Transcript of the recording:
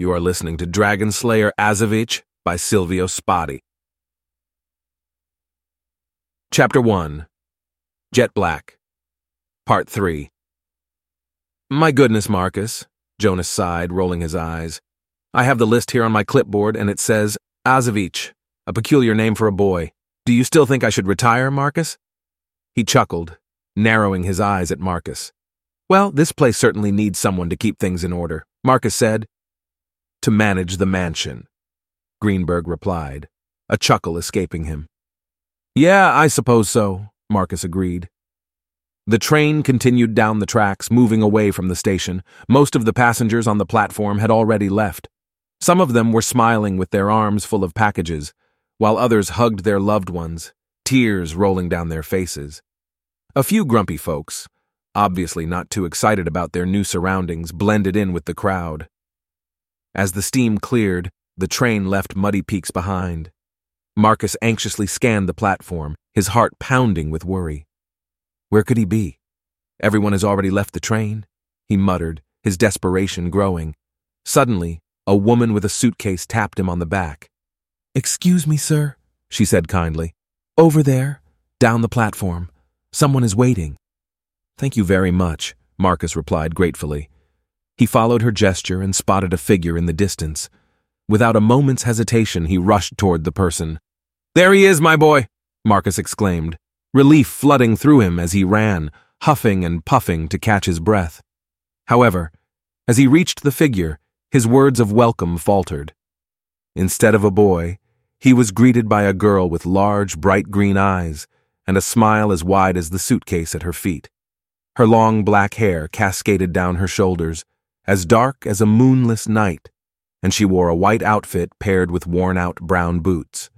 You are listening to Dragon Slayer Azeviche by Silvio Spotti. Chapter 1. Jet Black. Part 3. My goodness, Marcus, Jonas sighed, rolling his eyes. I have the list here on my clipboard, and it says, Azeviche, a peculiar name for a boy. Do you still think I should retire, Marcus? He chuckled, narrowing his eyes at Marcus. Well, this place certainly needs someone to keep things in order, Marcus said. To manage the mansion, Greenberg replied, a chuckle escaping him. Yeah, I suppose so, Marcus agreed. The train continued down the tracks, moving away from the station. Most of the passengers on the platform had already left. Some of them were smiling with their arms full of packages, while others hugged their loved ones, tears rolling down their faces. A few grumpy folks, obviously not too excited about their new surroundings, blended in with the crowd. As the steam cleared, the train left Muddy Peaks behind. Marcus anxiously scanned the platform, his heart pounding with worry. Where could he be? Everyone has already left the train, he muttered, his desperation growing. Suddenly, a woman with a suitcase tapped him on the back. Excuse me, sir, she said kindly. Over there, down the platform. Someone is waiting. Thank you very much, Marcus replied gratefully. He followed her gesture and spotted a figure in the distance. Without a moment's hesitation, he rushed toward the person. There he is, my boy, Marcus exclaimed, relief flooding through him as he ran, huffing and puffing to catch his breath. However, as he reached the figure, his words of welcome faltered. Instead of a boy, he was greeted by a girl with large, bright green eyes and a smile as wide as the suitcase at her feet. Her long black hair cascaded down her shoulders, as dark as a moonless night, and she wore a white outfit paired with worn-out brown boots.